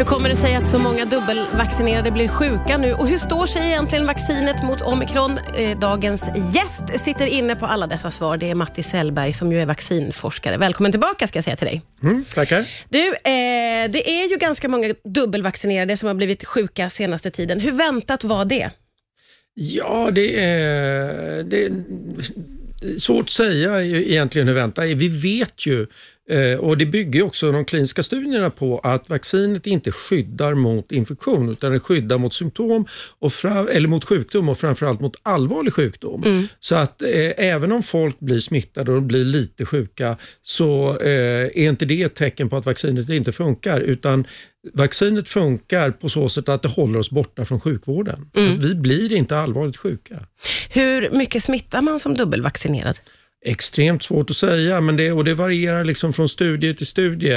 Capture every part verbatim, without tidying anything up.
Hur kommer det sig att så många dubbelvaccinerade blir sjuka nu? Och hur står sig egentligen vaccinet mot Omikron? Dagens gäst sitter inne på alla dessa svar. Det är Matti Sällberg som ju är vaccinforskare. Välkommen tillbaka ska jag säga till dig. Mm, tackar. Du, eh, det är ju ganska många dubbelvaccinerade som har blivit sjuka senaste tiden. Hur väntat var det? Ja, det är... Det... Svårt att säga egentligen hur vänta. Vi vet ju, och det bygger också de kliniska studierna på, att vaccinet inte skyddar mot infektion utan det skyddar mot symptom och fra, eller mot sjukdom och framförallt mot allvarlig sjukdom. Mm. Så att eh, även om folk blir smittade och blir lite sjuka så eh, är inte det ett tecken på att vaccinet inte funkar, utan vaccinet funkar på så sätt att det håller oss borta från sjukvården. Mm. Vi blir inte allvarligt sjuka. Hur mycket smittar man som dubbelvaccinerad? Extremt svårt att säga, men det, och det varierar liksom från studie till studie.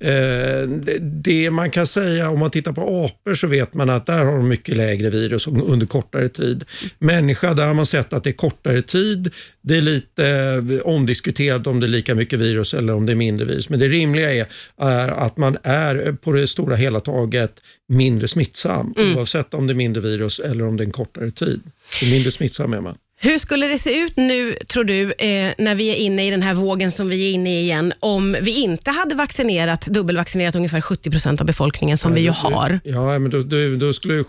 Eh, det, det man kan säga, om man tittar på apor så vet man att där har de mycket lägre virus under kortare tid. Människa, där har man sett att det är kortare tid. Det är lite eh, omdiskuterat om det är lika mycket virus eller om det är mindre virus. Men det rimliga är, är att man är på det stora hela taget mindre smittsam. Mm. Oavsett om det är mindre virus eller om det är en kortare tid. Så mindre smittsam är man. Hur skulle det se ut nu, tror du, eh, när vi är inne i den här vågen som vi är inne i igen, om vi inte hade vaccinerat, dubbelvaccinerat ungefär sjuttio procent av befolkningen som ja, vi ju har? Ja, men då, då, då skulle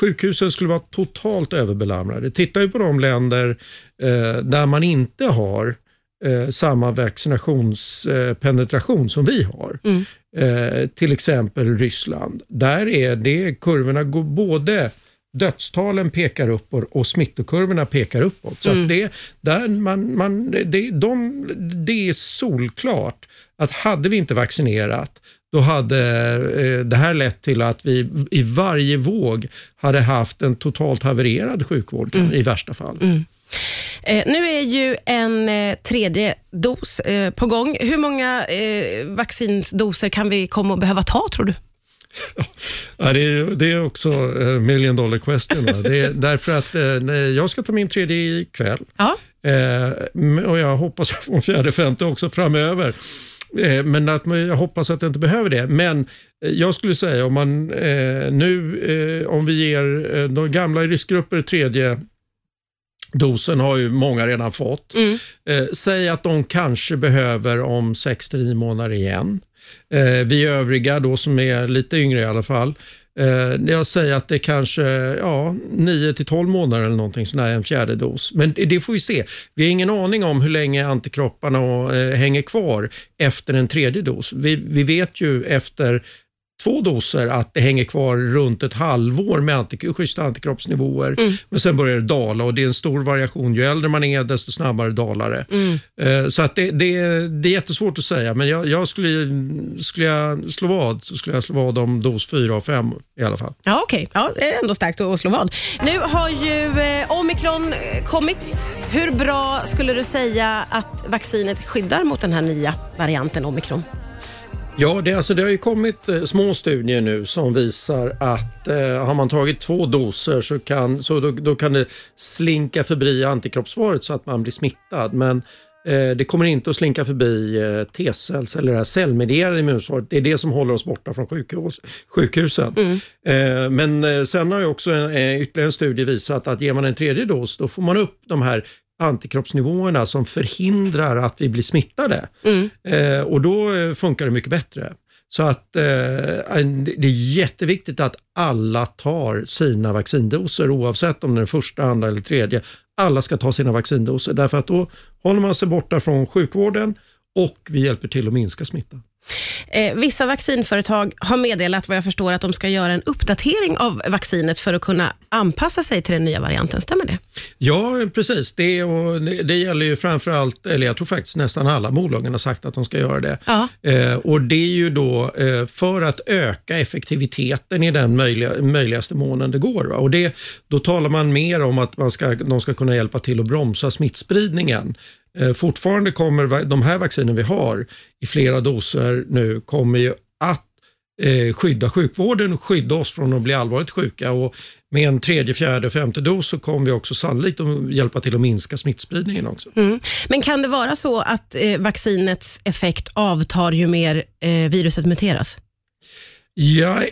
sjukhusen skulle vara totalt överbelamrade. Tittar ju på de länder eh, där man inte har eh, samma vaccinationspenetration eh, som vi har. Mm. Eh, till exempel Ryssland. Där är det, kurvorna går både... Dödstalen pekar uppåt och smittokurvorna pekar uppåt. Så mm. att det, där man, man, det, de, det är solklart att hade vi inte vaccinerat, då hade det här lett till att vi i varje våg hade haft en totalt havererad sjukvård mm. i värsta fall. Mm. Eh, nu är ju en eh, tredje dos eh, på gång. Hur många eh, vaccinsdoser kan vi komma att behöva ta, tror du? Ja, det är, det är också million dollar question. Det är därför att eh, jag ska ta min tredje ikväll. Ja. Eh, och jag hoppas att få en fjärde, femte också framöver. Eh, men att, jag hoppas att jag inte behöver det. Men jag skulle säga om man eh, nu, eh, om vi ger eh, de gamla i riskgrupper tredje dosen har ju många redan fått. Mm. Eh, säg att de kanske behöver om sex till nio månader igen. Eh, vi övriga då som är lite yngre i alla fall. Eh, jag säger att det kanske ja, nio till tolv månader eller någonting sådär, en fjärde dos. Men det får vi se. Vi har ingen aning om hur länge antikropparna och, eh, hänger kvar efter en tredje dos. Vi, vi vet ju efter två doser att det hänger kvar runt ett halvår med antik- schyssta antikroppsnivåer. Mm. Men sen börjar det dala och det är en stor variation. Ju äldre man är desto snabbare dalare. Mm. Så att det, det, det är jättesvårt att säga. Men jag, jag skulle, skulle jag slå vad så skulle jag slå vad om dos fyra och fem i alla fall. Ja okej, okay. Ja, det är ändå starkt att slå vad. Nu har ju Omikron kommit. Hur bra skulle du säga att vaccinet skyddar mot den här nya varianten Omikron? Ja, det, alltså, det har ju kommit små studier nu som visar att eh, har man tagit två doser så kan, så då, då kan det slinka förbi antikroppssvaret så att man blir smittad. Men eh, det kommer inte att slinka förbi eh, T-cells eller det här cellmedierade immunsvaret. Det är det som håller oss borta från sjukhus, sjukhusen. Mm. Eh, men eh, sen har ju också en, eh, ytterligare en studie visat att ger man en tredje dos då får man upp de här antikroppsnivåerna som förhindrar att vi blir smittade. Mm. Eh, och då funkar det mycket bättre. Så att eh, det är jätteviktigt att alla tar sina vaccindoser oavsett om det är första, andra eller tredje. Alla ska ta sina vaccindoser därför att då håller man sig borta från sjukvården och vi hjälper till att minska smittan. Eh, vissa vaccinföretag har meddelat vad jag förstår att de ska göra en uppdatering av vaccinet för att kunna anpassa sig till den nya varianten, stämmer det? Ja, precis. Det, och det, det gäller ju framförallt, eller jag tror faktiskt nästan alla bolagen har sagt att de ska göra det. Eh, och det är ju då eh, för att öka effektiviteten i den möjliga, möjligaste månen det går. Va? Och det, då talar man mer om att man ska, de ska kunna hjälpa till att bromsa smittspridningen. Fortfarande kommer de här vaccinen vi har i flera doser nu kommer ju att skydda sjukvården och skydda oss från att bli allvarligt sjuka och med en tredje, fjärde, femte dos så kommer vi också sannolikt att hjälpa till att minska smittspridningen också. Mm. Men kan det vara så att vaccinets effekt avtar ju mer viruset muteras? Ja,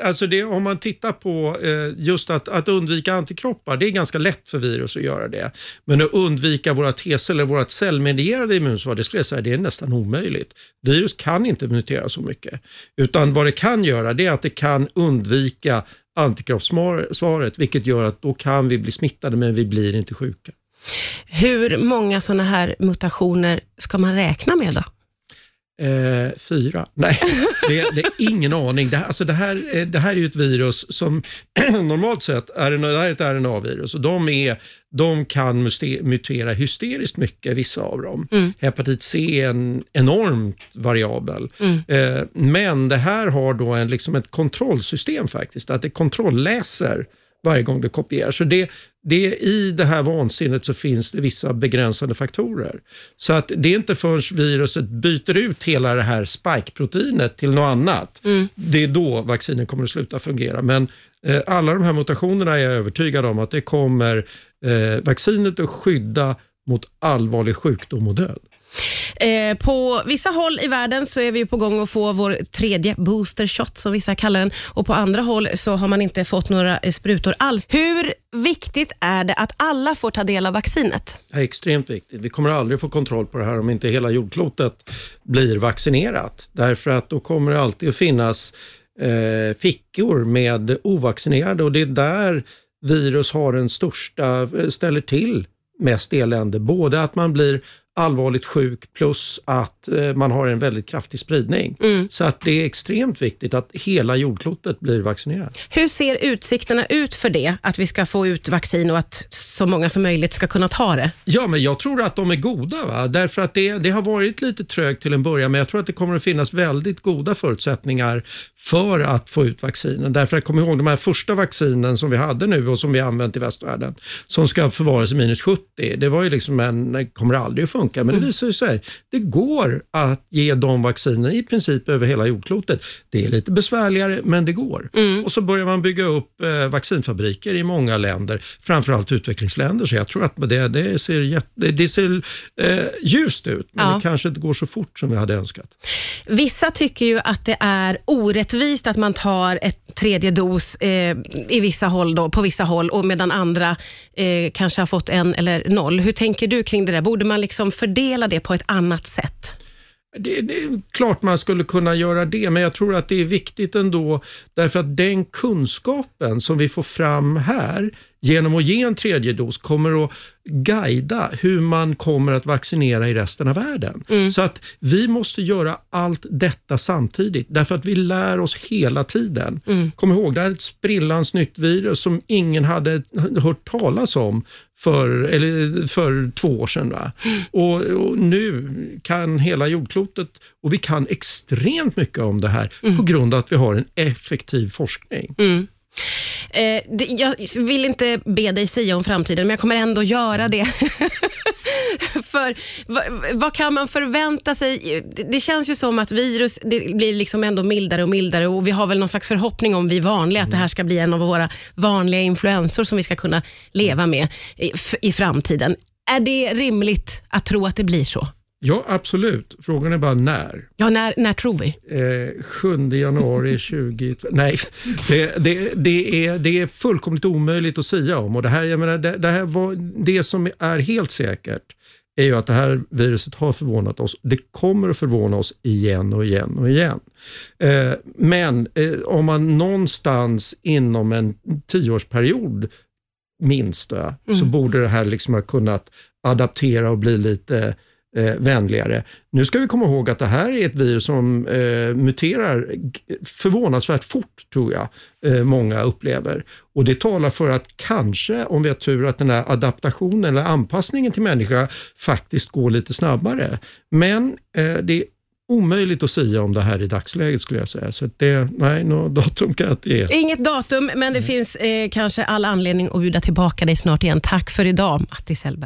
alltså det, om man tittar på just att, att undvika antikroppar, det är ganska lätt för virus att göra det. Men att undvika våra T-celler, vårt cellmedierade immunsvar, det skulle jag säga, det är nästan omöjligt. Virus kan inte mutera så mycket. Utan vad det kan göra, det är att det kan undvika antikroppssvaret, vilket gör att då kan vi bli smittade men vi blir inte sjuka. Hur många sådana här mutationer ska man räkna med då? Eh, fyra. Nej, det, det är ingen aning. Det, alltså det, här, det här är ju ett virus som normalt sett är, en, är ett R N A-virus. Och de, är, de kan mutera hysteriskt mycket, vissa av dem. Mm. Hepatit C är en enormt variabel. Mm. Eh, men det här har då en, liksom ett kontrollsystem faktiskt. Att det kontrollläser varje gång det kopierar. Så det, det, i det här vansinnet så finns det vissa begränsande faktorer. Så att det är inte förrän viruset byter ut hela det här spike-proteinet till något annat. Mm. Det är då vaccinen kommer att sluta fungera. Men eh, alla de här mutationerna är jag övertygad om att det kommer eh, vaccinet att skydda mot allvarlig sjukdom och död. Eh, på vissa håll i världen så är vi på gång att få vår tredje booster shot, som vissa kallar den, och på andra håll så har man inte fått några sprutor alls. Hur viktigt är det att alla får ta del av vaccinet? Det är extremt viktigt. Vi kommer aldrig få kontroll på det här om inte hela jordklotet blir vaccinerat, därför att då kommer det alltid att finnas eh, fickor med ovaccinerade, och det är där virus har den största, ställer till mest elände, både att man blir allvarligt sjuk plus att man har en väldigt kraftig spridning. Mm. Så att det är extremt viktigt att hela jordklotet blir vaccinerat. Hur ser utsikterna ut för det? Att vi ska få ut vaccin och att så många som möjligt ska kunna ta det? Ja, men jag tror att de är goda, va? Därför att det, det har varit lite trögt till en början, men jag tror att det kommer att finnas väldigt goda förutsättningar för att få ut vaccinen. Därför att kom ihåg de här första vaccinen som vi hade nu och som vi använt i västvärlden, som ska förvaras i minus sjuttio. Det var ju liksom en, kommer aldrig att funka. Men det visar ju sig, det går att ge de vacciner i princip över hela jordklotet. Det är lite besvärligare, men det går. Mm. Och så börjar man bygga upp vaccinfabriker i många länder, framförallt utvecklingsländer. Så jag tror att det, det ser, jätte, det ser eh, ljust ut, men ja. Det kanske inte går så fort som vi hade önskat. Vissa tycker ju att det är orättvist att man tar ett tredje dos eh, i vissa håll då, på vissa håll, och medan andra eh, kanske har fått en eller noll. Hur tänker du kring det där? Borde man liksom fördela det på ett annat sätt? Det, det är klart man skulle kunna göra det, men jag tror att det är viktigt ändå, därför att den kunskapen som vi får fram här genom att ge en tredje dos kommer att guida hur man kommer att vaccinera i resten av världen. Mm. Så att vi måste göra allt detta samtidigt, därför att vi lär oss hela tiden. Mm. Kom ihåg, det här är ett sprillans nytt virus som ingen hade hört talas om för, eller för två år sedan. Va? Mm. Och, och nu kan hela jordklotet, och vi kan extremt mycket om det här mm. på grund av att vi har en effektiv forskning. Mm. Eh, det, jag vill inte be dig säga om framtiden, men jag kommer ändå göra det. För vad, vad kan man förvänta sig? Det, det känns ju som att virus, det blir liksom ändå mildare och mildare, och vi har väl någon slags förhoppning, om vi vanliga, att det här ska bli en av våra vanliga influensor som vi ska kunna leva med i, i framtiden. Är det rimligt att tro att det blir så? Ja, absolut. Frågan är bara när. Ja, när, när tror vi? Eh, sjunde januari tjugo... Nej, det, det, det, är, det är fullkomligt omöjligt att säga om. Och det här, jag menar, det, det, här var, det som är helt säkert är ju att det här viruset har förvånat oss. Det kommer att förvåna oss igen och igen och igen. Eh, men eh, om man någonstans inom en tioårsperiod minst, mm. så borde det här liksom ha kunnat adaptera och bli lite... Eh, vänligare. Nu ska vi komma ihåg att det här är ett virus som eh, muterar förvånansvärt fort, tror jag, eh, många upplever. Och det talar för att kanske, om vi har tur, att den här adaptationen eller anpassningen till människa faktiskt går lite snabbare. Men eh, det är omöjligt att säga om det här i dagsläget, skulle jag säga. Så det, nej, något datum kan jag inte ge. Inget datum, men det mm. finns eh, kanske all anledning att bjuda tillbaka dig snart igen. Tack för idag, Matti Sällberg.